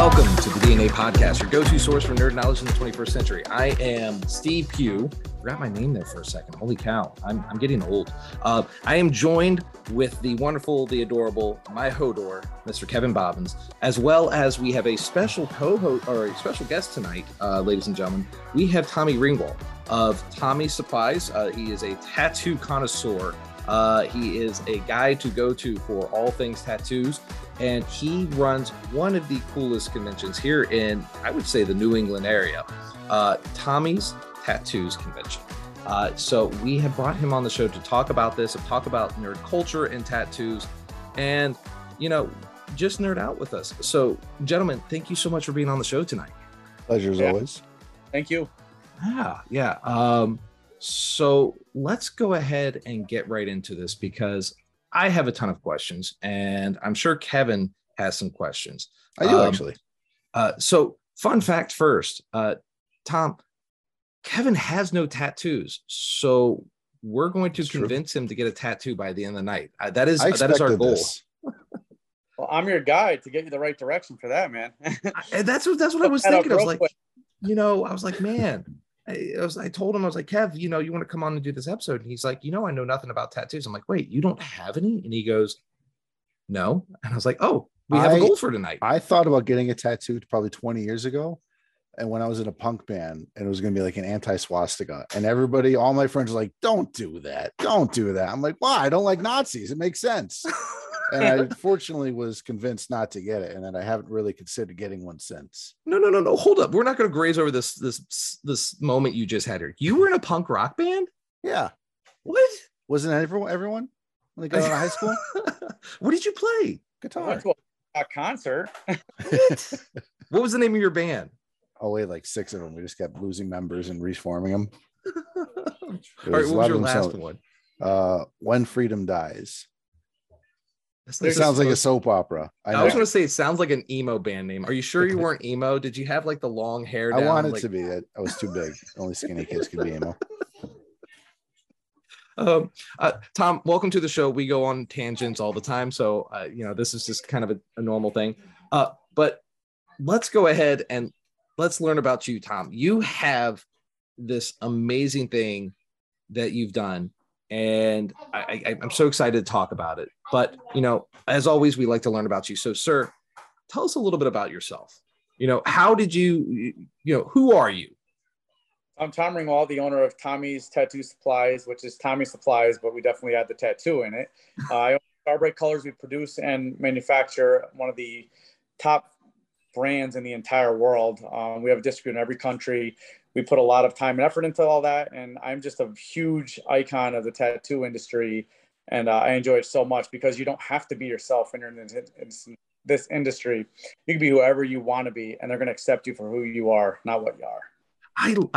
Welcome to the DNA Podcast, your go-to source for nerd knowledge in the 21st century. I am Steve Pugh. Forgot my name there for a second. Holy cow, I'm getting old. I am joined with the wonderful, the adorable, my Hodor, Mr. Kevin Bobbins, as well as we have a special co-host or a special guest tonight, ladies and gentlemen. We have Tommy Ringwald of Tommy Supplies. He is a tattoo connoisseur. He is a guy to go to for all things tattoos, and he runs one of the coolest conventions here in, I would say, the New England area, Tommy's Tattoos Convention. So we have brought him on the show to talk about this and talk about nerd culture and tattoos and, you know, just nerd out with us. So, gentlemen, thank you so much for being on the show tonight. Pleasure as always. Thank you. Yeah. So let's go ahead and get right into this because I have a ton of questions and I'm sure Kevin has some questions. I do actually. So fun fact first, Tom, Kevin has no tattoos. So we're going to convince him to get a tattoo by the end of the night. That is our goal. Well, I'm your guide to get you the right direction for that, man. That's what I was thinking. I was like, man. I told him, I was like, Kev, you know, you want to come on and do this episode? And he's like, you know, I know nothing about tattoos. I'm like, wait, you don't have any? And he goes, no. And I was like, oh, we have a goal for tonight. I thought about getting a tattoo probably 20 years ago. And when I was in a punk band, and it was going to be like an anti-swastika. And everybody, all my friends were like, don't do that. Don't do that. I'm like, why? I don't like Nazis. It makes sense. And I fortunately was convinced not to get it. And then I haven't really considered getting one since. No. Hold up. We're not going to graze over this moment you just had here. You were in a punk rock band? Yeah. What? Wasn't that everyone when they got out of high school? What did you play? Guitar. A concert. What was the name of your band? Oh, we had like six of them. We just kept losing members and reforming them. All right, what was your last one? When Freedom Dies. It sounds like a soap opera. I was going to say it sounds like an emo band name. Are you sure you weren't emo? Did you have like the long hair down? I wanted to be. I was too big. Only skinny kids could be emo. Tom, welcome to the show. We go on tangents all the time. So, you know, this is just kind of a normal thing. But let's go ahead and let's learn about you, Tom. You have this amazing thing that you've done. And I'm so excited to talk about it. But, you know, as always, we like to learn about you. So, sir, tell us a little bit about yourself. You know, how did you know, who are you? I'm Tom Ringwald, the owner of Tommy's Tattoo Supplies, which is Tommy Supplies, but we definitely add the tattoo in it. I own Starbreak Colors. We produce and manufacture one of the top brands in the entire world. We have a distributor in every country. We put a lot of time and effort into all that, and I'm just a huge icon of the tattoo industry, and I enjoy it so much because you don't have to be yourself when you're in this industry. You can be whoever you want to be, and they're going to accept you for who you are, not what you are.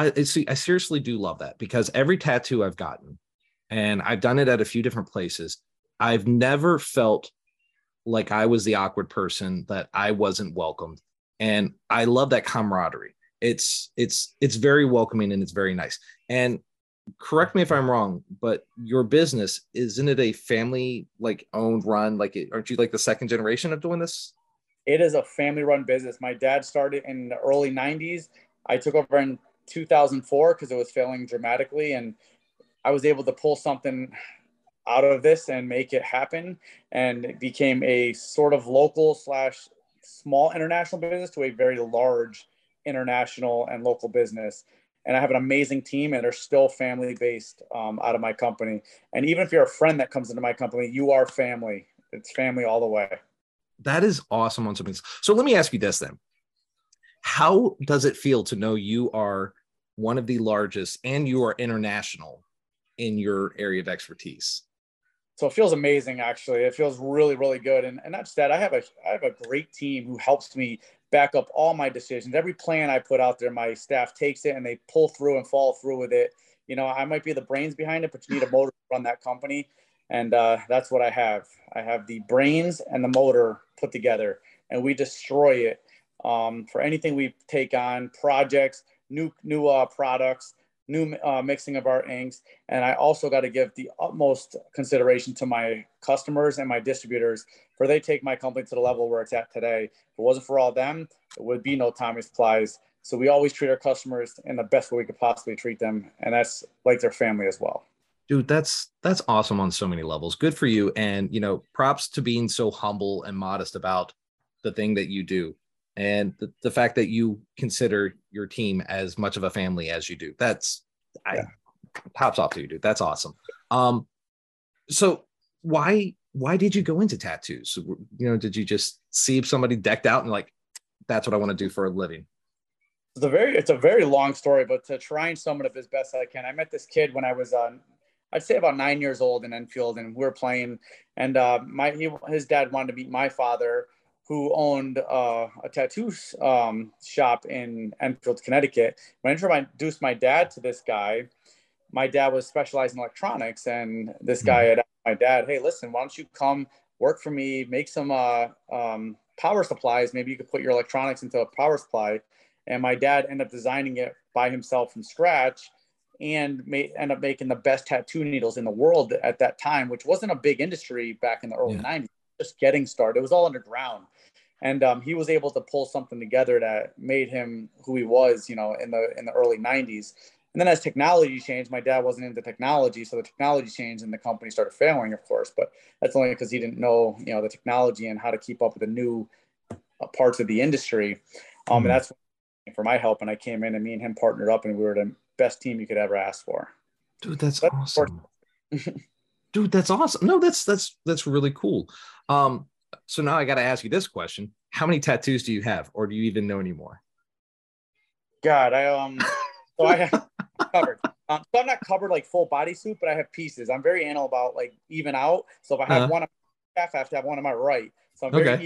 I see. I seriously do love that because every tattoo I've gotten, and I've done it at a few different places, I've never felt like I was the awkward person, that I wasn't welcomed, and I love that camaraderie. It's very welcoming and it's very nice. And correct me if I'm wrong, but your business, isn't it a family owned run? Aren't you the second generation of doing this? It is a family run business. My dad started in the early 90s. I took over in 2004 because it was failing dramatically. And I was able to pull something out of this and make it happen. And it became a sort of local / small international business to a very large international and local business, and I have an amazing team, and they're still family based out of my company. And even if you're a friend that comes into my company, you are family. It's family all the way. That is awesome on some things. So let me ask you this then: how does it feel to know you are one of the largest and you are international in your area of expertise? So it feels amazing, actually. It feels really, really good. And not just that, I have a great team who helps me back up all my decisions. Every plan I put out there, my staff takes it and they pull through and follow through with it. You know, I might be the brains behind it, but you need a motor to run that company. And that's what I have. I have the brains and the motor put together, and we destroy it for anything we take on, projects, new products, new mixing of our inks. And I also got to give the utmost consideration to my customers and my distributors, for they take my company to the level where it's at today. If it wasn't for all them, there would be no Tommy Supplies. So we always treat our customers in the best way we could possibly treat them. And that's like their family as well. Dude, that's awesome on so many levels. Good for you. And, you know, props to being so humble and modest about the thing that you do. And the fact that you consider your team as much of a family as you do, that's Tops off to you, dude. That's awesome. So why did you go into tattoos? You know, did you just see somebody decked out and like, that's what I want to do for a living? It's a very long story, but to try and sum it up as best I can, I met this kid when I was I'd say about 9 years old in Enfield, and we were playing. And his dad wanted to meet my father, who owned a tattoo shop in Enfield, Connecticut. When I introduced my dad to this guy, my dad was specialized in electronics, and this guy had asked my dad, hey, listen, why don't you come work for me, make some power supplies. Maybe you could put your electronics into a power supply. And my dad ended up designing it by himself from scratch, and ended up making the best tattoo needles in the world at that time, which wasn't a big industry back in the early 90s. Just getting started. It was all underground. And he was able to pull something together that made him who he was, you know, in the early 90s. And then as technology changed, my dad wasn't into technology. So the technology changed and the company started failing, of course, but that's only because he didn't know, you know, the technology and how to keep up with the new parts of the industry. And that's for my help. And I came in and me and him partnered up, and we were the best team you could ever ask for. Dude, that's awesome. Dude, that's awesome. No, that's really cool. So now I got to ask you this question. How many tattoos do you have, or do you even know anymore? God, so I have covered. So I'm not covered like full bodysuit, but I have pieces. I'm very anal about like even out. So if I have one on my left, I have to have one on my right. So I'm very even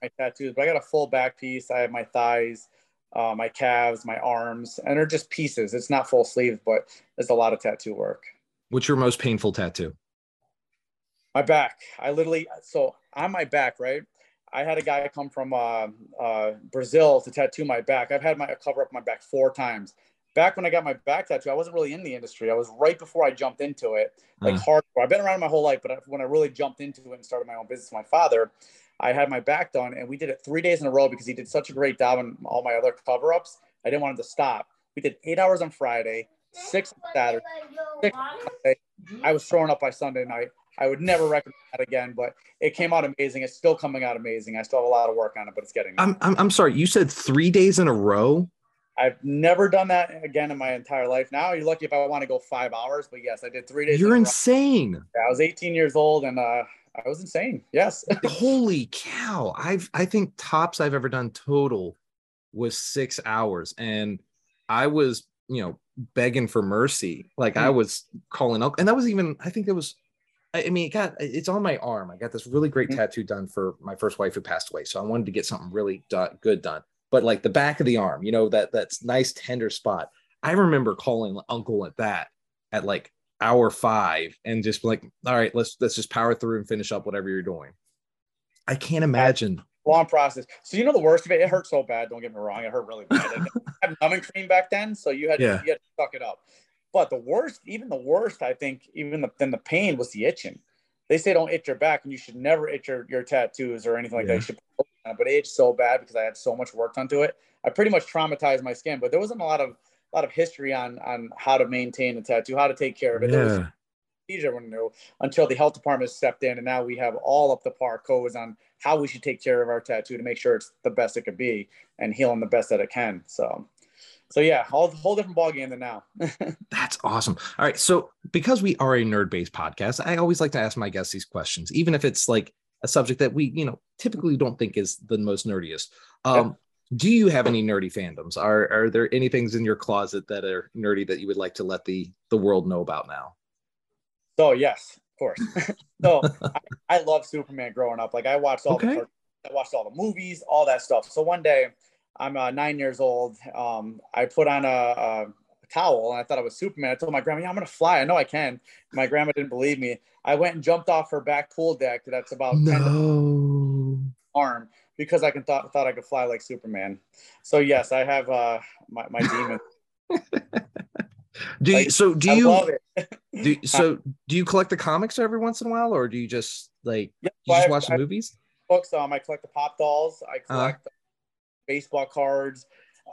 with my tattoos, but I got a full back piece. I have my thighs, my calves, my arms, and they're just pieces. It's not full sleeves, but it's a lot of tattoo work. What's your most painful tattoo? My back. So on my back, right? I had a guy come from Brazil to tattoo my back. I've had my cover up my back 4 times. Back when I got my back tattoo, I wasn't really in the industry. I was right before I jumped into it, like hardcore. I've been around my whole life, but when I really jumped into it and started my own business, my father, I had my back done, and we did it 3 days in a row because he did such a great job on all my other cover ups. I didn't want him to stop. We did 8 hours on Friday, 6 on Saturday, 6 on Sunday. I was throwing up by Sunday night. I would never recommend that again, but it came out amazing. It's still coming out amazing. I still have a lot of work on it, but it's getting there. I'm sorry. You said 3 days in a row? I've never done that again in my entire life. Now you're lucky if I want to go 5 hours, but yes, I did 3 days. You're insane. Yeah, I was 18 years old and I was insane. Yes. Holy cow. I think tops I've ever done total was 6 hours. And I was, you know, begging for mercy. Like I was calling up, and that was even, I think it was, I mean, it's on my arm. I got this really great tattoo done for my first wife who passed away. So I wanted to get something really good done. But like the back of the arm, you know, that's nice, tender spot. I remember calling uncle at like hour 5 and just like, all right, let's just power through and finish up whatever you're doing. I can't imagine. Long process. So, you know, the worst of it, it hurt so bad. Don't get me wrong. It hurt really bad. I had numbing cream back then. So you had to suck it up. But the worst, I think, than the pain was the itching. They say don't itch your back, and you should never itch your tattoos or anything like that. You should put it on, but it itched so bad because I had so much work done to it. I pretty much traumatized my skin, but there wasn't a lot of history on how to maintain a tattoo, how to take care of it. Yeah. There was everyone knew until the health department stepped in, and now we have all up the par codes on how we should take care of our tattoo to make sure it's the best it could be and healing the best that it can. So yeah, whole different ballgame than now. That's awesome. All right. So because we are a nerd-based podcast, I always like to ask my guests these questions, even if it's like a subject that we, you know, typically don't think is the most nerdiest. Do you have any nerdy fandoms? Are there any things in your closet that are nerdy that you would like to let the world know about now? So yes, of course. So I love Superman growing up. Like I watched I watched all the movies, all that stuff. So one day, I'm 9 years old. I put on a towel and I thought I was Superman. I told my grandma, yeah, I'm going to fly. I know I can. My grandma didn't believe me. I went and jumped off her back pool deck. That's about arm because I thought I could fly like Superman. So yes, I have my demon. Do you collect the comics every once in a while, or do you just like watch the movies? Books. I collect the pop dolls. I collect baseball cards.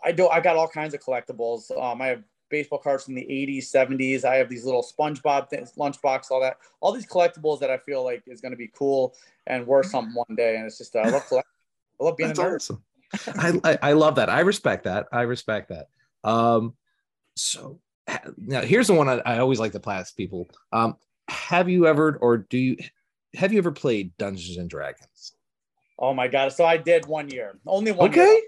I got all kinds of collectibles. I have baseball cards from the 80s, 70s. I have these little SpongeBob things, lunchbox, all that. All these collectibles that I feel like is going to be cool and worth something one day. And it's just I love collecting. I love being a nerd. Awesome. I love that. I respect that. So now here's the one I always like to ask people. Have you ever played Dungeons and Dragons? Oh my God. So I did one year. Only one year.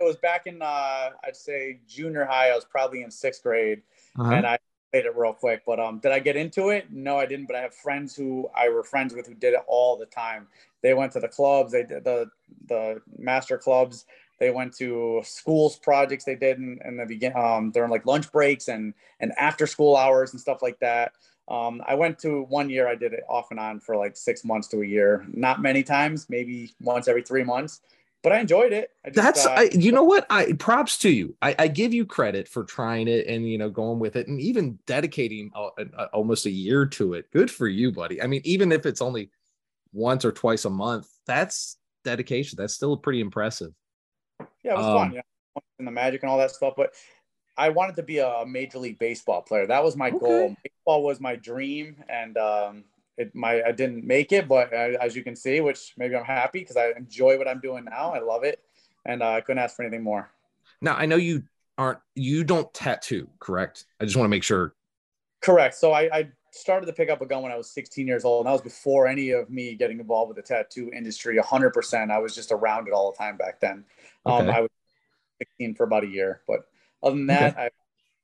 It was back in, I'd say junior high. I was probably in 6th grade and I played it real quick, but did I get into it? No, I didn't. But I have friends who I were friends with who did it all the time. They went to the clubs. They did the master clubs. They went to schools projects they did in the beginning during like lunch breaks and after school hours and stuff like that. I went to one year, I did it off and on for like 6 months to a year, not many times, maybe once every 3 months, but I enjoyed it. Props to you. I give you credit for trying it and, going with it and even dedicating almost a year to it. Good for you, buddy. I mean, even if it's only once or twice a month, that's dedication. That's still pretty impressive. Yeah, it was fun. And the magic and all that stuff, but I wanted to be a Major League Baseball player. That was my goal. Baseball was my dream, and I didn't make it, but as you can see, which maybe I'm happy because I enjoy what I'm doing now. I love it, and I couldn't ask for anything more. Now, I know you don't tattoo, correct? I just want to make sure. Correct. So I started to pick up a gun when I was 16 years old, and that was before any of me getting involved with the tattoo industry 100%. I was just around it all the time back then. I was 16 for about a year, but other than that, I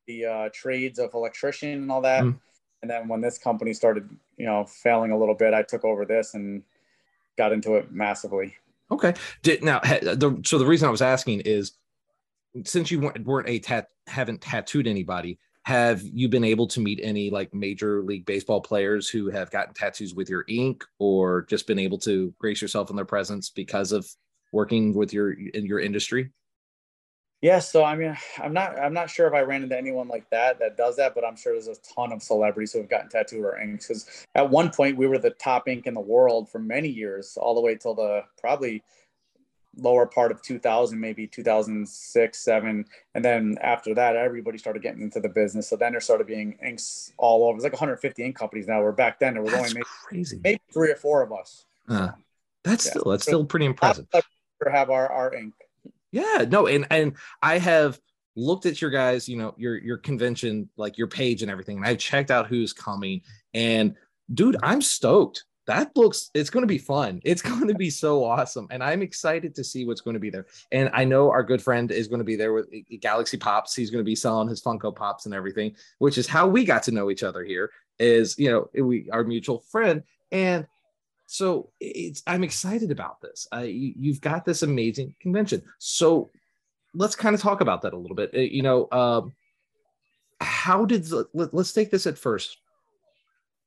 the trades of electrician and all that. And then when this company started, failing a little bit, I took over this and got into it massively. Okay. So the reason I was asking is, since you haven't tattooed anybody, have you been able to meet any like Major League Baseball players who have gotten tattoos with your ink, or just been able to grace yourself in their presence because of working with your industry? Yeah, so I mean, I'm not sure if I ran into anyone like that does that, but I'm sure there's a ton of celebrities who have gotten tattooed or inks. Because at one point we were the top ink in the world for many years, all the way till the probably lower part of 2000, maybe 2006, 2007, and then after that, everybody started getting into the business. So then there started being inks all over. It's like 150 ink companies now. Where back then there was only maybe 3 or 4 of us. That's still pretty impressive. Have our ink. Yeah, no, and I have looked at your guys, your convention, like your page and everything, and I've checked out who's coming. And dude, I'm stoked. It's going to be fun. It's going to be so awesome, and I'm excited to see what's going to be there. And I know our good friend is going to be there with Galaxy Pops. He's going to be selling his Funko Pops and everything, which is how we got to know each other here. Is our mutual friend. And so I'm excited about this. You've got this amazing convention. So let's kind of talk about that a little bit. Let's take this at first.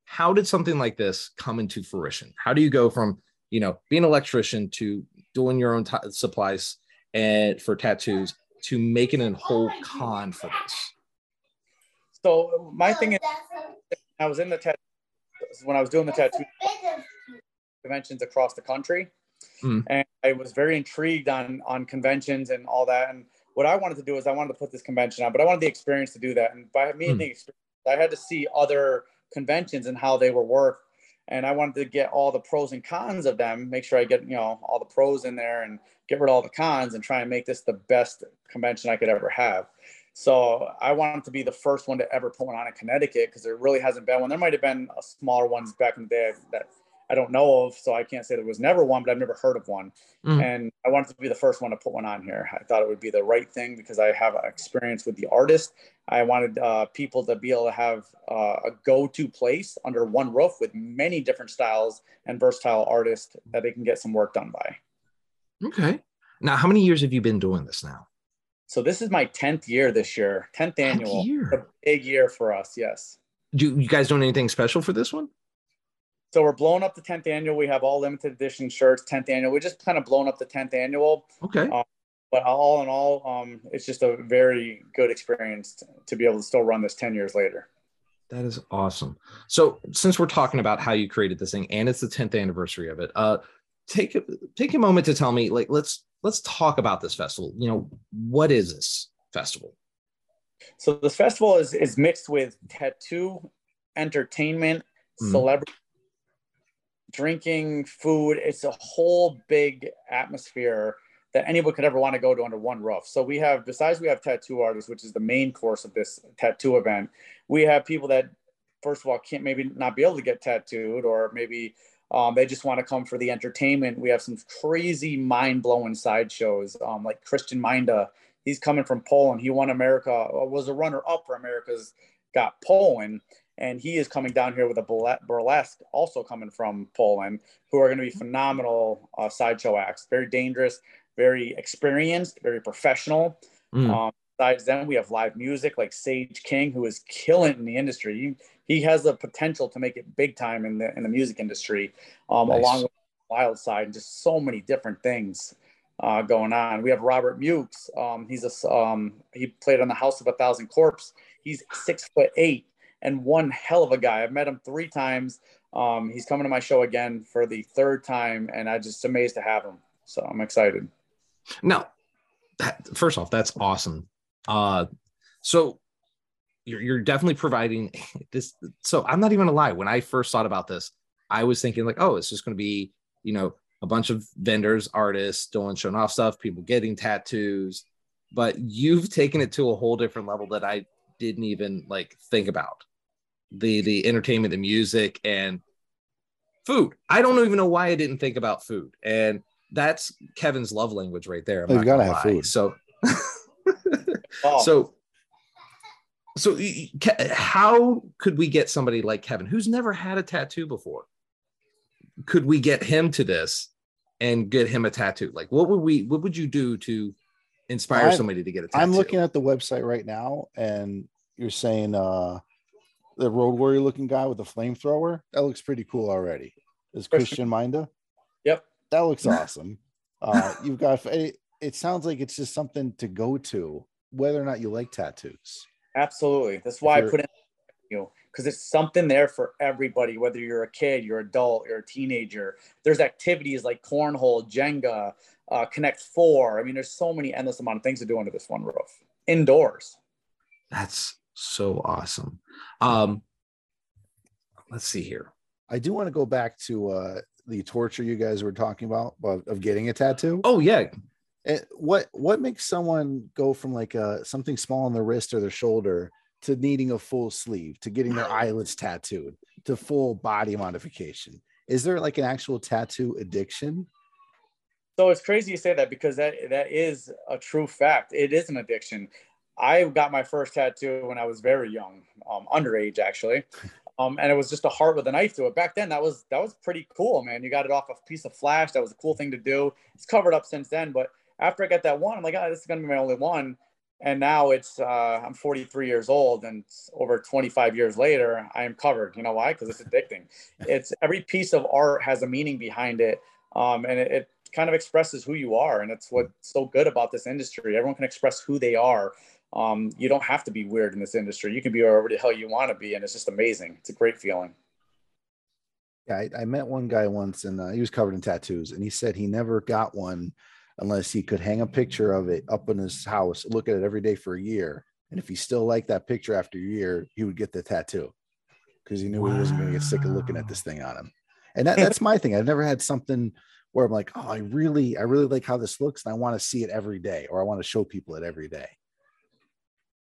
How did something like this come into fruition? How do you go from, being an electrician to doing your own supplies and for tattoos to making a whole con for this? So my thing is, I was in the tattoo, when I was doing the tattoo conventions across the country, and I was very intrigued on conventions and all that. And what I wanted to do is I wanted to put this convention on, but I wanted the experience to do that. And by me, the experience, I had to see other conventions and how they were worked, and I wanted to get all the pros and cons of them. Make sure I get all the pros in there and get rid of all the cons, and try and make this the best convention I could ever have. So I wanted to be the first one to ever put one on in Connecticut, because there really hasn't been one. There might have been smaller ones back in the day that I don't know of, so I can't say there was never one, but I've never heard of one. And I wanted to be the first one to put one on here. I thought it would be the right thing because I have experience with the artist. I wanted people to be able to have a go-to place under one roof with many different styles and versatile artists that they can get some work done by. Okay. Now, how many years have you been doing this now? So this is my 10th year this year, 10th annual. A big year for us, yes. Do you guys doing anything special for this one? So we're blowing up the 10th annual. We have all limited edition shirts, 10th annual. We just kind of blowing up the 10th annual. Okay. But all in all, it's just a very good experience to be able to still run this 10 years later. That is awesome. So since we're talking about how you created this thing, and it's the 10th anniversary of it, take a moment to tell me, like, let's talk about this festival. You know, what is this festival? So this festival is mixed with tattoo, entertainment, celebrity, drinking, food. It's a whole big atmosphere that anyone could ever want to go to under one roof. So we have, besides we have tattoo artists, which is the main course of this tattoo event, we have people that, first of all, can't maybe not be able to get tattooed, or maybe they just want to come for the entertainment. We have some crazy mind-blowing sideshows, like Christian Minda. He's coming from Poland. He won America, or was a runner-up for America's Got Poland. And he is coming down here with a burlesque, also coming from Poland, who are going to be phenomenal sideshow acts. Very dangerous, very experienced, very professional. Besides them, we have live music like Sage King, who is killing it in the industry. He has the potential to make it big time in the music industry, along with Wild Side, and just so many different things going on. We have Robert Mukes. He played on the House of a Thousand Corpses. He's 6'8" and one hell of a guy. I've met him 3 times. He's coming to my show again for the 3rd time, and I'm just amazed to have him. So I'm excited. Now, first off, that's awesome. So you're definitely providing this. So I'm not even gonna lie. When I first thought about this, I was thinking like, oh, it's just going to be, you know, a bunch of vendors, artists doing showing off stuff, people getting tattoos, but you've taken it to a whole different level that I didn't even like think about. The entertainment, the music, and food. I don't even know why I didn't think about food. And that's Kevin's love language right there. You've got to have food. So, so how could we get somebody like Kevin, who's never had a tattoo before? Could we get him to this and get him a tattoo? Like, what would you do to inspire somebody to get a tattoo? I'm looking at the website right now, and you're saying the Road Warrior looking guy with the flamethrower. That looks pretty cool already. Is Christian Minda? Yep. That looks awesome. You've got, it sounds like it's just something to go to, whether or not you like tattoos. Absolutely. That's why I put in, because it's something there for everybody, whether you're a kid, you're an adult, you're a teenager. There's activities like cornhole, Jenga, Connect 4. I mean, there's so many endless amount of things to do under this one roof, indoors. That's so awesome. Let's see here. I do want to go back to the torture you guys were talking about of getting a tattoo. Oh yeah. What makes someone go from like something small on their wrist or their shoulder to needing a full sleeve, to getting their eyelids tattooed, to full body modification? Is there like an actual tattoo addiction? So it's crazy you say that, because that is a true fact. It is an addiction. I got my first tattoo when I was very young, underage actually. And it was just a heart with a knife to it. Back then, that was pretty cool, man. You got it off a piece of flash. That was a cool thing to do. It's covered up since then. But after I got that one, I'm like, oh, this is going to be my only one. And now it's, I'm 43 years old, and over 25 years later, I am covered. You know why? Because it's addicting. It's every piece of art has a meaning behind it. And it kind of expresses who you are. And that's what's so good about this industry. Everyone can express who they are. You don't have to be weird in this industry. You can be wherever the hell you want to be. And it's just amazing. It's a great feeling. Yeah, I met one guy once, and he was covered in tattoos, and he said he never got one unless he could hang a picture of it up in his house, look at it every day for a year. And if he still liked that picture after a year, he would get the tattoo, because he knew he wasn't going to get sick of looking at this thing on him. And that's my thing. I've never had something where I'm like, oh, I really like how this looks, and I want to see it every day, or I want to show people it every day.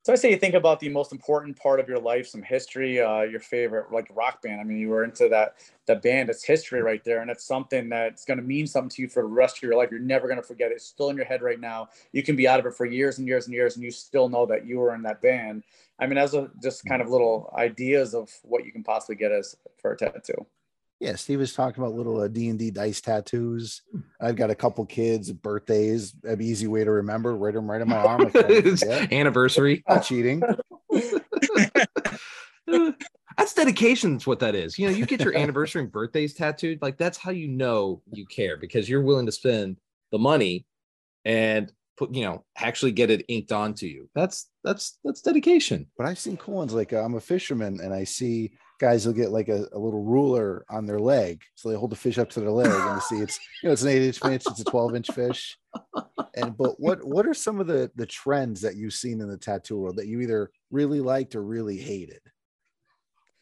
So I say you think about the most important part of your life, some history, your favorite like rock band. I mean, you were into that band. It's history right there. And it's something that's going to mean something to you for the rest of your life. You're never going to forget it. It's still in your head right now. You can be out of it for years and years and years, and you still know that you were in that band. I mean, those are just kind of little ideas of what you can possibly get as for a tattoo. Yeah, Steve was talking about little D&D dice tattoos. I've got a couple kids' birthdays. An easy way to remember. Write them right on my arm. Anniversary. Not cheating. That's dedication. That's what that is. You know, you get your anniversary and birthdays tattooed. Like, that's how you know you care, because you're willing to spend the money and put, you know, actually get it inked onto you. That's dedication. But I've seen cool ones, like I'm a fisherman and I see guys will get like a little ruler on their leg. So they hold the fish up to their leg and you see it's, you know, it's an 8-inch fish, it's a 12-inch fish. And, but what are some of the trends that you've seen in the tattoo world that you either really liked or really hated?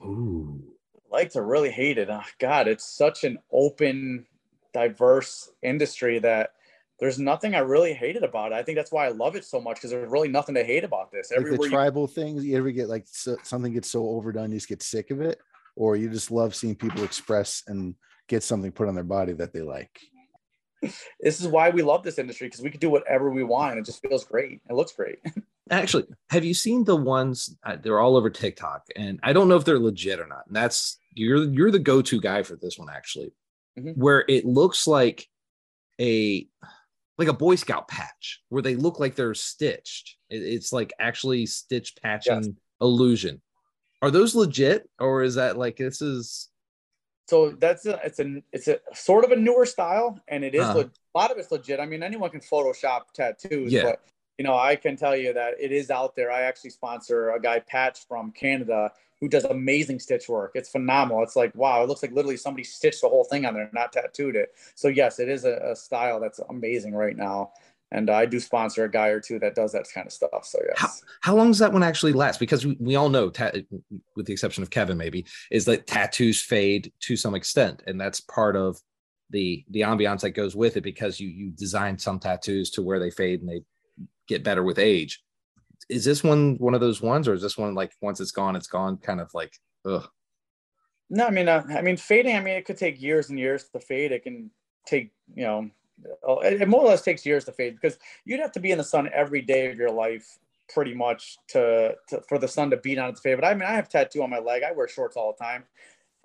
Ooh. Liked or really hated. Oh, God, it's such an open, diverse industry that there's nothing I really hated about it. I think that's why I love it so much, because there's really nothing to hate about this. Like the tribal things, you ever get like something gets so overdone, you just get sick of it, or you just love seeing people express and get something put on their body that they like? This is why we love this industry, because we can do whatever we want and it just feels great. It looks great. Actually, have you seen the ones, they're all over TikTok, and I don't know if they're legit or not. And that's, you're the go-to guy for this one, actually, where it looks like a Boy Scout patch where they look like they're stitched. It's like actually stitch patching illusion. Are those legit, or is that like, this is? So that's it's a sort of a newer style, and it is a lot of it's legit. I mean, anyone can Photoshop tattoos, but you know, I can tell you that it is out there. I actually sponsor a guy, Patch, from Canada, who does amazing stitch work. It's phenomenal. It's like, wow, it looks like literally somebody stitched the whole thing on there and not tattooed it. So yes, it is a style that's amazing right now. And I do sponsor a guy or two that does that kind of stuff. So yes. How long does that one actually last? Because we all know, with the exception of Kevin maybe, is that tattoos fade to some extent. And that's part of the ambiance that goes with it, because you design some tattoos to where they fade and they get better with age. Is this one of those ones, or is this one like once it's gone, kind of like, ugh? No, I mean, fading. I mean, it could take years and years to fade. It can take, you know, it more or less takes years to fade, because you'd have to be in the sun every day of your life, pretty much, for the sun to beat on it to fade. But I mean, I have tattoo on my leg. I wear shorts all the time.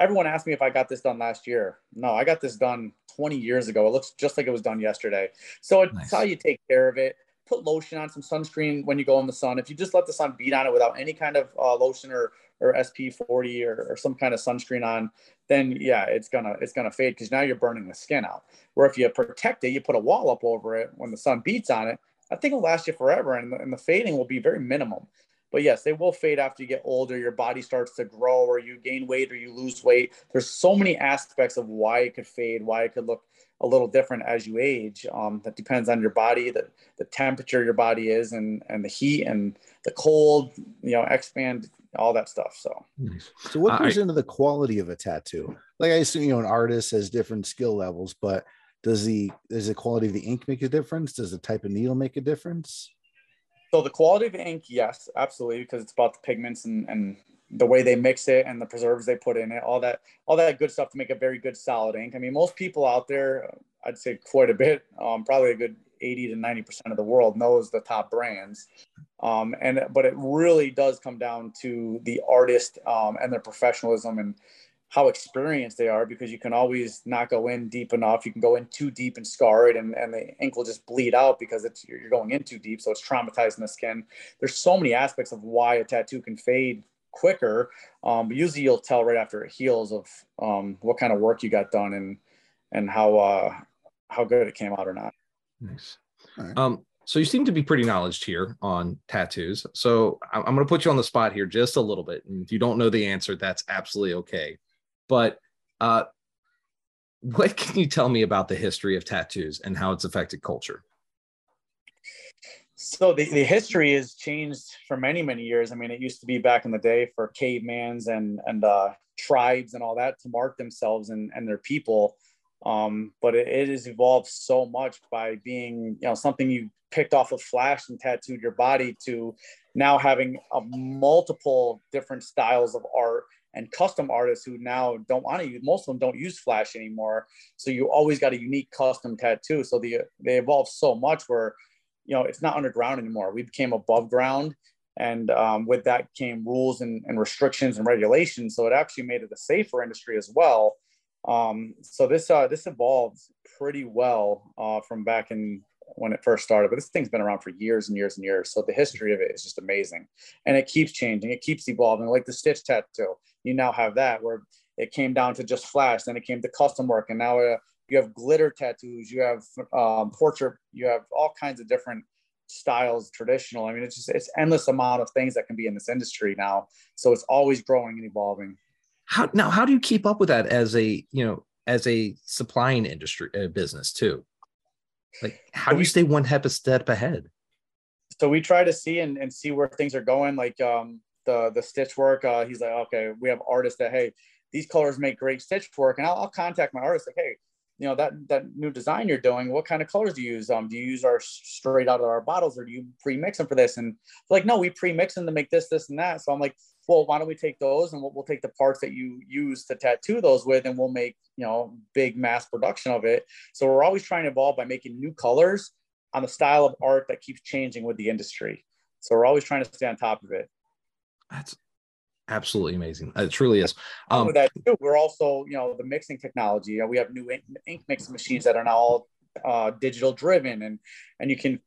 Everyone asked me if I got this done last year. No, I got this done 20 years ago. It looks just like it was done yesterday. So it's how you take care of it. Put lotion on, some sunscreen when you go in the sun. If you just let the sun beat on it without any kind of lotion or SP40 or some kind of sunscreen on, then yeah, it's gonna fade, because now you're burning the skin out. Where if you protect it, you put a wall up over it when the sun beats on it, I think it'll last you forever, and the fading will be very minimum. But yes, they will fade after you get older. Your body starts to grow, or you gain weight, or you lose weight. There's so many aspects of why it could fade, why it could look a little different as you age. That depends on your body, the temperature your body is, and the heat and the cold, you know, expand, all that stuff. So what goes into the quality of a tattoo? Like, I assume, you know, an artist has different skill levels, but does the quality of the ink make a difference? Does the type of needle make a difference? So the quality of the ink, yes, absolutely, because it's about the pigments and the way they mix it and the preservatives they put in it, all that good stuff to make a very good solid ink. I mean, most people out there, I'd say quite a bit, probably a good 80 to 90% of the world knows the top brands. But it really does come down to the artist and their professionalism and how experienced they are, because you can always not go in deep enough. You can go in too deep and scar it, and the ink will just bleed out because you're going in too deep. So it's traumatizing the skin. There's so many aspects of why a tattoo can fade quicker. But usually you'll tell right after it heals of what kind of work you got done and how good it came out or not. Nice. All right. So you seem to be pretty knowledgeable here on tattoos. So I'm going to put you on the spot here just a little bit. And if you don't know the answer, that's absolutely okay. But what can you tell me about the history of tattoos and how it's affected culture? So the history has changed for many, many years. I mean, it used to be back in the day for cavemans and tribes and all that to mark themselves and their people. But it has evolved so much by being, you know, something you picked off a flash and tattooed your body to now having multiple different styles of art and custom artists who now don't want to use, most of them don't use flash anymore. So you always got a unique custom tattoo. So they evolved so much where, you know, it's not underground anymore. We became above ground. And with that came rules and restrictions and regulations. So it actually made it a safer industry as well. So this evolved pretty well from back in when it first started, but this thing's been around for years and years and years. So the history of it is just amazing, and it keeps changing. It keeps evolving. Like the stitch tattoo, you now have that where it came down to just flash, then it came to custom work. And now you have glitter tattoos, you have portrait, you have all kinds of different styles, traditional. I mean, it's just, it's endless amount of things that can be in this industry now. So it's always growing and evolving. How do you keep up with that as a, you know, as a supplying industry business too? Like, how do you stay one step ahead? So we try to see and see where things are going. Like the stitch work, he's like, okay, we have artists that, hey, these colors make great stitch work. And I'll contact my artist like, hey, you know, that new design you're doing, what kind of colors do you use? Do you use our straight out of our bottles, or do you pre-mix them for this? And like, no, we pre-mix them to make this, this, and that. So I'm like, well, why don't we take those, and we'll take the parts that you use to tattoo those with, and we'll make, you know, big mass production of it. So we're always trying to evolve by making new colors on the style of art that keeps changing with the industry. So we're always trying to stay on top of it. That's absolutely amazing. It truly is. With that too, we're also, you know, the mixing technology. We have new ink mixing machines that are now all digital driven, and you can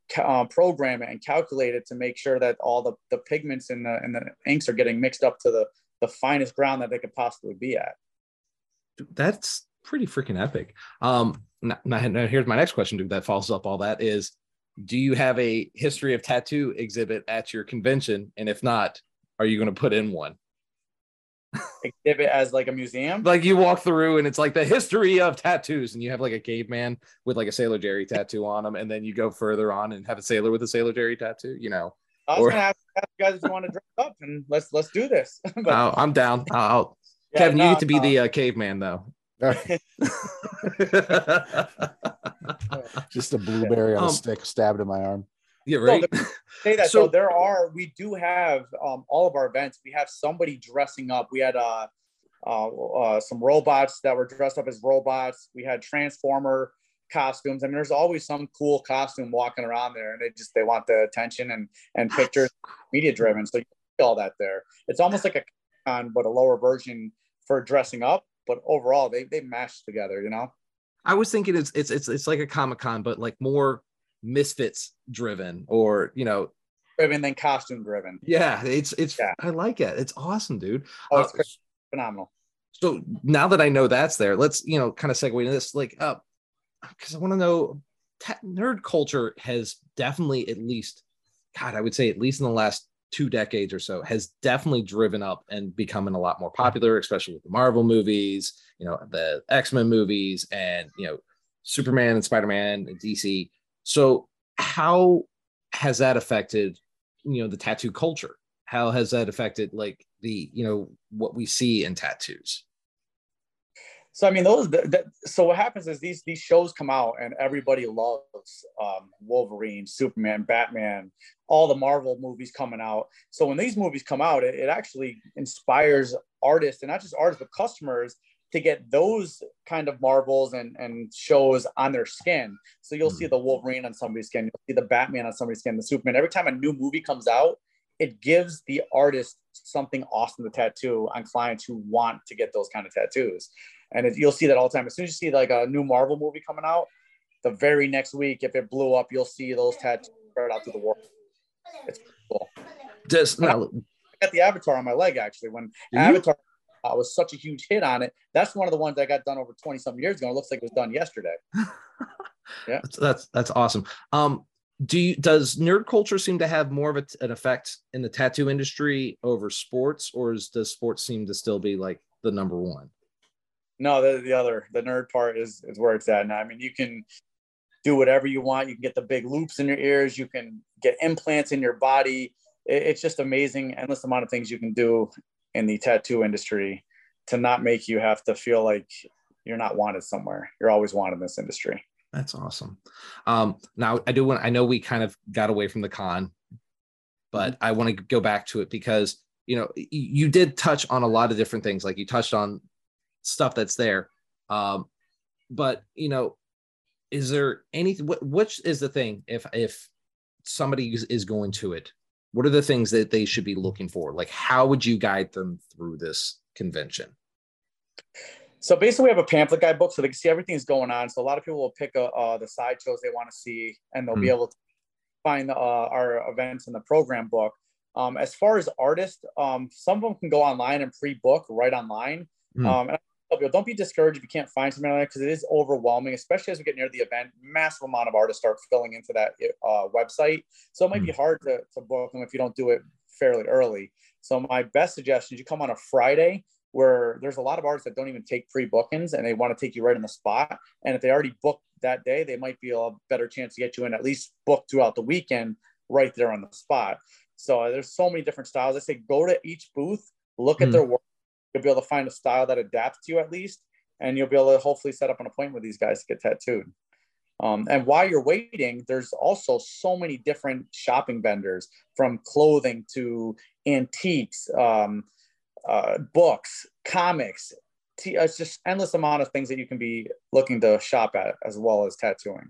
program it and calculate it to make sure that all the pigments and the inks are getting mixed up to the finest ground that they could possibly be at. That's pretty freaking epic. Now here's my next question, dude, that follows up all that is, do you have a history of tattoo exhibit at your convention? And if not, are you going to put in one? Exhibit as like a museum, like you walk through and it's like the history of tattoos, and you have like a caveman with like a Sailor Jerry tattoo on him, and then you go further on and have a sailor with a Sailor Jerry tattoo, you know. I was gonna ask you guys if you want to dress up and let's do this. But, oh, I'm down. I'll yeah, Kevin, you get to be the caveman though. Just a blueberry on a stick stabbed in my arm. Yeah, right. So there are, we do have all of our events, we have somebody dressing up. We had some robots that were dressed up as robots. We had Transformer costumes. I mean, there's always some cool costume walking around there, and they want the attention and pictures, media driven. So you can see all that there. It's almost like a con, but a lower version for dressing up. But overall, they mash together, you know. I was thinking it's like a Comic-Con, but like more misfits driven, or you know, driven than costume driven. Yeah, it's yeah. I like it. It's awesome, dude. Oh, it's phenomenal. So now that I know that's there, let's, you know, kind of segue into this, like, because I want to know, nerd culture has definitely, at least, God, I would say at least in the last 2 decades or so, has definitely driven up and becoming a lot more popular, especially with the Marvel movies, you know, the X-Men movies, and you know, Superman and Spider-Man and DC. So how has that affected, you know, the tattoo culture? How has that affected, like, the, you know, what we see in tattoos? So, I mean, so what happens is these shows come out and everybody loves Wolverine, Superman, Batman, all the Marvel movies coming out. So when these movies come out, it actually inspires artists, and not just artists, but customers, to get those kind of marvels and shows on their skin. So you'll see the Wolverine on somebody's skin, you'll see the Batman on somebody's skin, the Superman. Every time a new movie comes out, it gives the artist something awesome to tattoo on clients who want to get those kind of tattoos. And you'll see that all the time. As soon as you see like a new Marvel movie coming out, the very next week, if it blew up, you'll see those tattoos spread out through the world. It's cool. I got the Avatar on my leg, actually. When Avatar was such a huge hit on it, that's one of the ones that got done over 20 something years ago. It looks like it was done yesterday. Yeah, that's awesome. Does nerd culture seem to have more of an effect in the tattoo industry over sports, or does sports seem to still be like the number one? No, the nerd part is where it's at now. I mean, you can do whatever you want. You can get the big loops in your ears. You can get implants in your body. It's just amazing, endless amount of things you can do in the tattoo industry to not make you have to feel like you're not wanted somewhere. You're always wanted in this industry. That's awesome. Now I know we kind of got away from the con, but I want to go back to it because, you know, you did touch on a lot of different things. Like you touched on stuff that's there. But you know, is there anything, which is the thing, if somebody is going to it, what are the things that they should be looking for? Like, how would you guide them through this convention? So basically we have a pamphlet guidebook, so they can see everything's going on. So a lot of people will pick the side shows they want to see, and they'll be able to find our events in the program book. As far as artists, some of them can go online and pre-book right online. And tell people, don't be discouraged if you can't find something like that, because it is overwhelming, especially as we get near the event. Massive amount of artists start filling into that website. So it might be hard to book them if you don't do it fairly early. So my best suggestion is you come on a Friday, where there's a lot of artists that don't even take pre-bookings and they want to take you right on the spot. And if they already booked that day, they might be a better chance to get you in, at least booked throughout the weekend, right there on the spot. So there's so many different styles. I say go to each booth, look at their work. You'll be able to find a style that adapts to you at least. And you'll be able to hopefully set up an appointment with these guys to get tattooed. And while you're waiting, there's also so many different shopping vendors, from clothing to antiques, books, comics. It's just endless amount of things that you can be looking to shop at, as well as tattooing.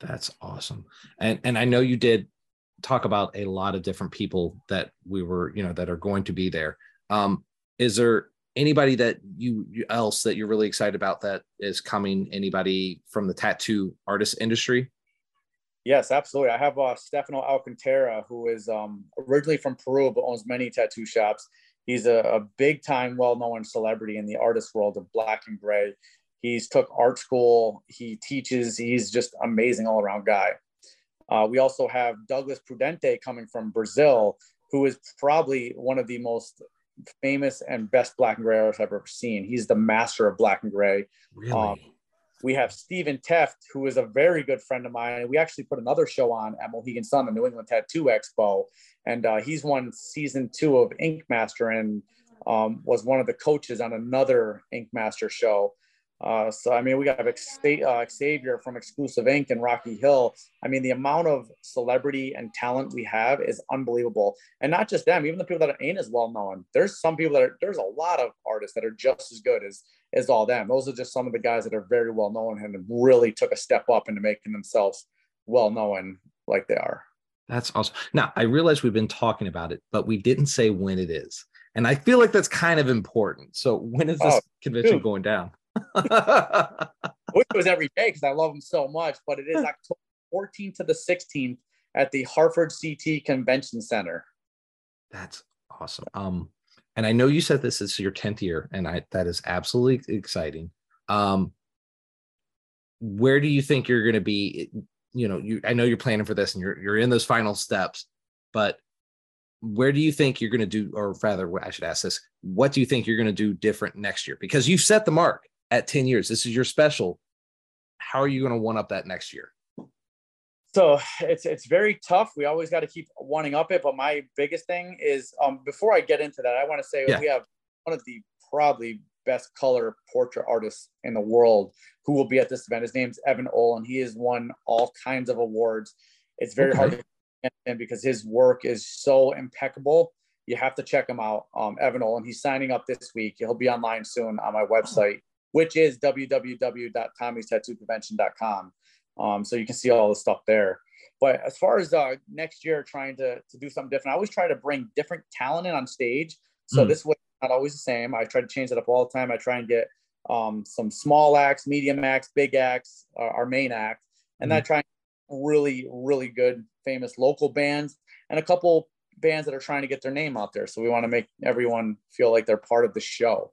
That's awesome. And I know you did talk about a lot of different people that we were, you know, that are going to be there. Is there anybody that else that you're really excited about that is coming? Anybody from the tattoo artist industry? Yes, absolutely. I have Stefano Alcantara, who is originally from Peru, but owns many tattoo shops. He's a big time, well-known celebrity in the artist world of black and gray. He's took art school. He teaches. He's just amazing all around guy. We also have Douglas Prudente coming from Brazil, who is probably one of the most famous and best black and gray artists I've ever seen. He's the master of black and gray. Really? We have Stephen Teft, who is a very good friend of mine. We actually put another show on at Mohegan Sun, the New England Tattoo Expo. And he's won season 2 of Ink Master and was one of the coaches on another Ink Master show. So, I mean, we got Xavier from Exclusive Inc. and Rocky Hill. I mean, the amount of celebrity and talent we have is unbelievable. And not just them, even the people that ain't as well known. There's some people that are, there's a lot of artists that are just as good as all them. Those are just some of the guys that are very well known and really took a step up into making themselves well known like they are. That's awesome. Now, I realize we've been talking about it, but we didn't say when it is. And I feel like that's kind of important. So when is this convention going down? I wish it was every day because I love them so much, but it is October 14th to the 16th at the Hartford CT Convention Center. That's awesome. And I know you said this is your 10th year, and that is absolutely exciting. Where do you think you're going to be? You know, I know you're planning for this, and you're in those final steps, but where do you think you're going to do, or rather, I should ask this: what do you think you're going to do different next year? Because you've set the mark at 10 years. This is your special. How are you going to one up that next year? So it's very tough. We always got to keep wanting up it. But my biggest thing is, before I get into that, I want to say we have one of the probably best color portrait artists in the world who will be at this event. His name's Evan Olin. He has won all kinds of awards. It's very hard to get him because his work is so impeccable. You have to check him out. Evan Olin, he's signing up this week. He'll be online soon on my website, which is www.tommystattooconvention.com. So you can see all the stuff there. But as far as next year, trying to do something different, I always try to bring different talent in on stage. So this way, not always the same. I try to change it up all the time. I try and get some small acts, medium acts, big acts, our main act. And I try and get really, really good, famous local bands and a couple bands that are trying to get their name out there. So we want to make everyone feel like they're part of the show.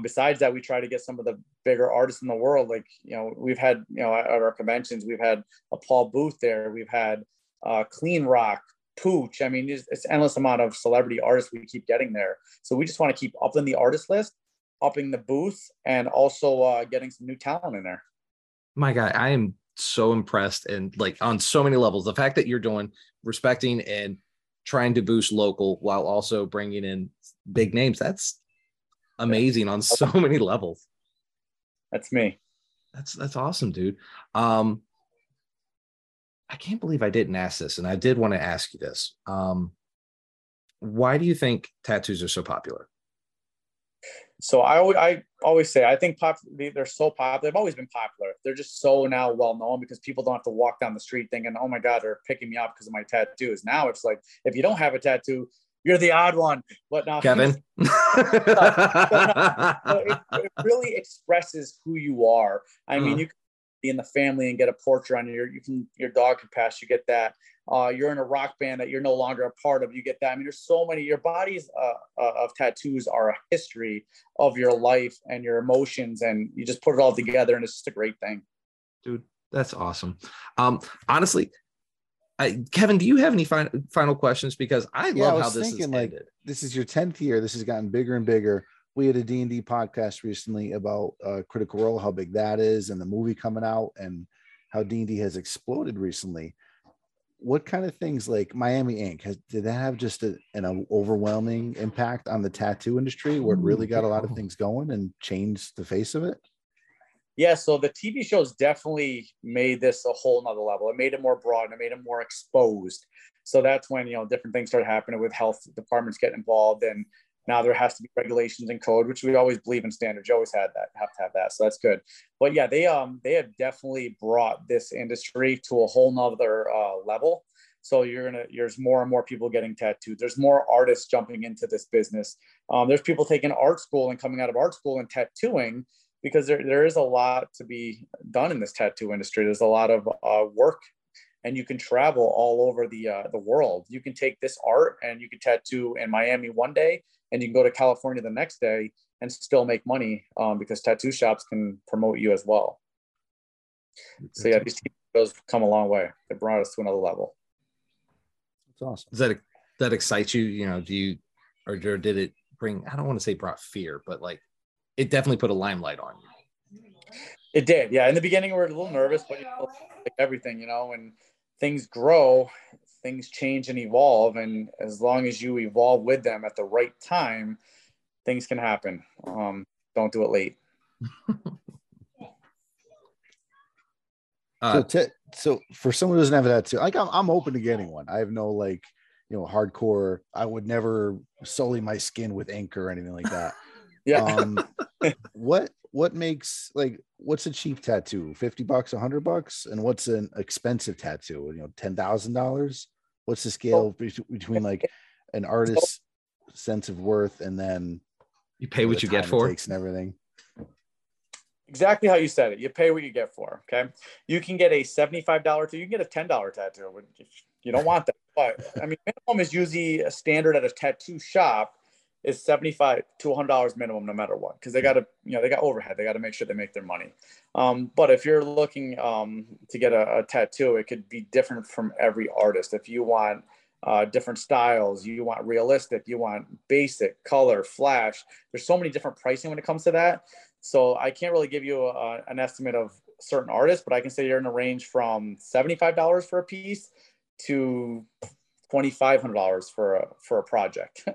Besides that, we try to get some of the bigger artists in the world. Like, you know, we've had, you know, at our conventions, we've had a Paul Booth there. We've had Clean Rock, Pooch. I mean, it's endless amount of celebrity artists we keep getting there. So we just want to keep upping the artist list, upping the booth, and also getting some new talent in there. My God, I am so impressed, and like on so many levels. The fact that you're doing, respecting and trying to boost local while also bringing in big names, that's amazing on so many levels. That's me. That's awesome, dude. I can't believe I didn't ask this, and I did want to ask you this. Why do you think tattoos are so popular? So I always say, I think they're so popular. They've always been popular. They're just so now well-known because people don't have to walk down the street thinking, oh my God, they're picking me up because of my tattoos. Now it's like, if you don't have a tattoo, you're the odd one. But now, Kevin, it really expresses who you are. I mean, you can be in the family and get a portrait on your, your dog can pass, you get that. You're in a rock band that you're no longer a part of, you get that. I mean, there's so many, your bodies of tattoos are a history of your life and your emotions, and you just put it all together and it's just a great thing. Dude, that's awesome. Honestly, Kevin, do you have any final questions? Because I love how this is ended. Like, this is your 10th year. This has gotten bigger and bigger. We had a D&D podcast recently about Critical Role, how big that is, and the movie coming out, and how D&D has exploded recently. What kind of things, like Miami Ink, did that have just an overwhelming impact on the tattoo industry, where it really got a lot of things going and changed the face of it? Yeah, so the TV shows definitely made this a whole nother level. It made it more broad. It made it more exposed. So that's when, you know, different things started happening with health departments getting involved. And now there has to be regulations and code, which we always believe in standards. You always had that, have to have that. So that's good. But yeah, they have definitely brought this industry to a whole nother level. So there's more and more people getting tattooed. There's more artists jumping into this business. There's people taking art school and coming out of art school and tattooing, because there is a lot to be done in this tattoo industry. There's a lot of work, and you can travel all over the world. You can take this art and you can tattoo in Miami one day, and you can go to California the next day and still make money, because tattoo shops can promote you as well. So yeah, these TV shows have come a long way. They brought us to another level. That's awesome. Does that excite you? You know, did it bring, I don't want to say brought fear, but like, it definitely put a limelight on you. It did, yeah. In the beginning, we were a little nervous, but you know, like everything, you know, when things grow, things change and evolve. And as long as you evolve with them at the right time, things can happen. Don't do it late. So for someone who doesn't have that too, like I'm open to getting one. I have no like, you know, hardcore. I would never sully my skin with ink or anything like that. Yeah. What makes, like, what's a cheap tattoo? $50, $100, and what's an expensive tattoo? You know, $10,000. What's the scale between like an artist's sense of worth and then you pay what you get for it and everything? Exactly how you said it. You pay what you get for. Okay, you can get a $75 tattoo. You can get a $10 tattoo. You don't want that, but I mean, minimum is usually a standard at a tattoo shop. Is $75 to $100 minimum, no matter what, because they got to, you know, they got overhead. They got to make sure they make their money. But if you're looking to get a tattoo, it could be different from every artist. If you want different styles, you want realistic, you want basic, color, flash. There's so many different pricing when it comes to that. So I can't really give you an estimate of certain artists, but I can say you're in a range from $75 for a piece to $2,500 for a project.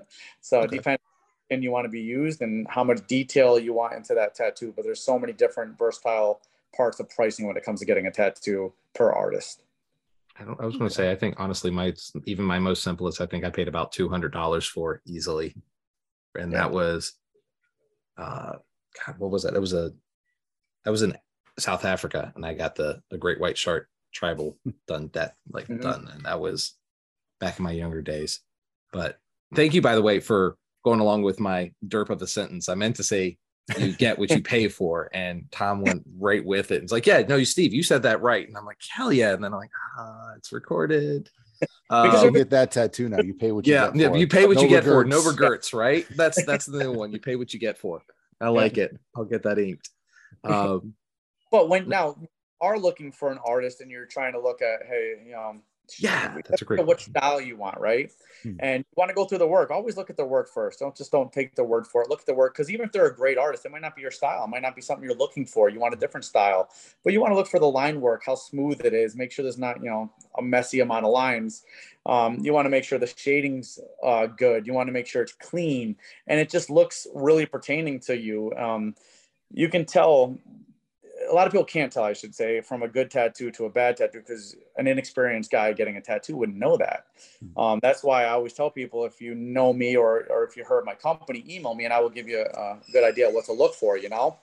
So it depends on you want to be used and how much detail you want into that tattoo. But there's so many different versatile parts of pricing when it comes to getting a tattoo per artist. I was going to say, I think honestly, even my most simplest, I think I paid about $200 for easily, and that was, God, what was that? That was in South Africa, and I got the Great White Shark tribal done and that was back in my younger days. But thank you, by the way, for going along with my derp of a sentence. I meant to say you get what you pay for, and Tom went right with it. It's like, yeah, no, Steve, you said that right. And I'm like, hell yeah. And then I'm like, it's recorded. Because you get that tattoo now. You pay what you get for. You pay what you get for. No regrets, right? That's the new one. You pay what you get for. I like it. I'll get that inked. But when now you are looking for an artist and you're trying to look at, hey, you know, that's a great what style you want, right? And you want to go through the work. Always look at the work first. Don't take the word for it. Look at the work, because even if they're a great artist, it might not be your style. It might not be something you're looking for. You want a different style, but you want to look for the line work, how smooth it is. Make sure there's not, you know, a messy amount of lines. You want to make sure the shading's good. You want to make sure it's clean and it just looks really pertaining to you. You can tell. A lot of people can't tell, I should say, from a good tattoo to a bad tattoo, because an inexperienced guy getting a tattoo wouldn't know that. That's why I always tell people, if you know me or if you heard my company, email me and I will give you a good idea of what to look for, you know?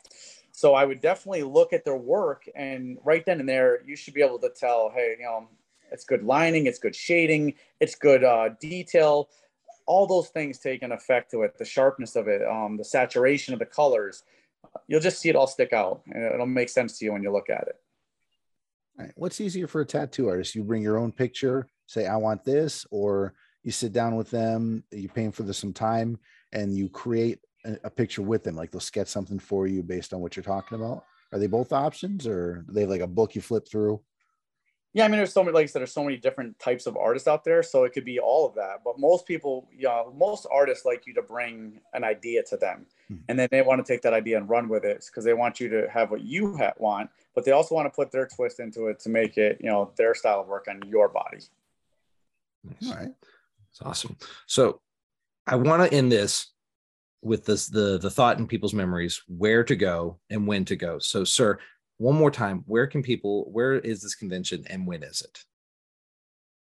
So I would definitely look at their work, and right then and there, you should be able to tell, hey, you know, it's good lining, it's good shading, it's good detail. All those things take an effect to it, the sharpness of it, the saturation of the colors. You'll just see it all stick out, and it'll make sense to you when you look at it. All right. What's easier for a tattoo artist? You bring your own picture, say, I want this, or you sit down with them, you pay them for some time, and you create a picture with them. Like they'll sketch something for you based on what you're talking about. Are they both options, or do they have like a book you flip through? Yeah, I mean, there's so many, like I said, there's so many different types of artists out there, so it could be all of that. But most people, you know, most artists like you to bring an idea to them, and then they want to take that idea and run with it because they want you to have what you want, but they also want to put their twist into it to make it, you know, their style of work on your body. Nice. All right, that's awesome. So I want to end this with this, the thought in people's memories, where to go and when to go. So, sir, one more time, where is this convention and when is it?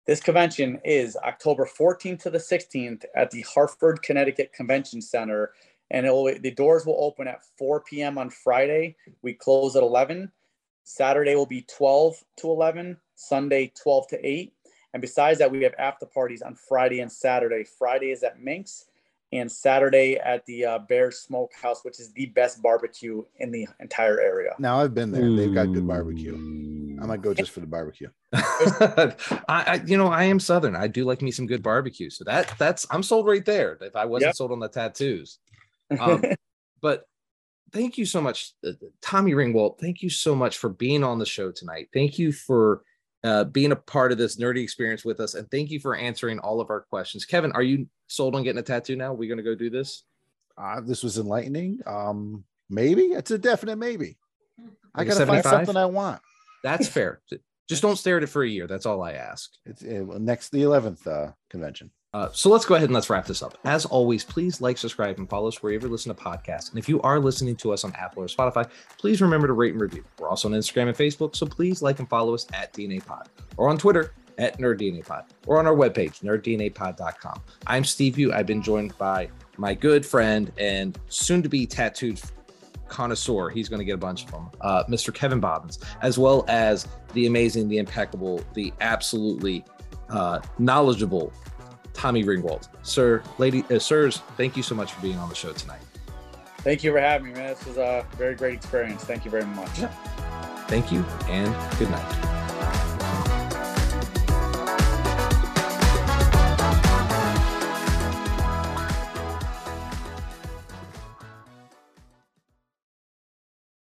This convention is October 14th to the 16th at the Hartford, Connecticut Convention Center. And the doors will open at 4 p.m. on Friday. We close at 11. Saturday will be 12 to 11. Sunday, 12 to 8. And besides that, we have after parties on Friday and Saturday. Friday is at Minx and Saturday at the Bear Smoke House, which is the best barbecue in the entire area. Now, I've been there. They've got good barbecue. I might go just for the barbecue. I am Southern. I do like me some good barbecue. So I'm sold right there. If I wasn't sold on the tattoos. But thank you so much, Tommy Ringwald. Thank you so much for being on the show tonight. Thank you for being a part of this nerdy experience with us. And thank you for answering all of our questions. Kevin, are you sold on getting a tattoo now? Are we going to go do this? This was enlightening. Maybe. It's a definite maybe. I got to find something I want. That's fair. Just don't stare at it for a year. That's all I ask. It's the 11th convention. So let's go ahead and let's wrap this up. As always, please like, subscribe, and follow us wherever you listen to podcasts. And if you are listening to us on Apple or Spotify, please remember to rate and review. We're also on Instagram and Facebook, so please like and follow us at DNA Pod, or on Twitter at NerdDNAPod, or on our webpage, nerddnapod.com. I'm Steve Yu. I've been joined by my good friend and soon-to-be tattooed connoisseur. He's going to get a bunch of them. Mr. Kevin Bobbins, as well as the amazing, the impeccable, the absolutely knowledgeable Tommy Ringwald. Sir, sirs, thank you so much for being on the show tonight. Thank you for having me, man. This was a very great experience. Thank you very much. Yeah. Thank you, and good night.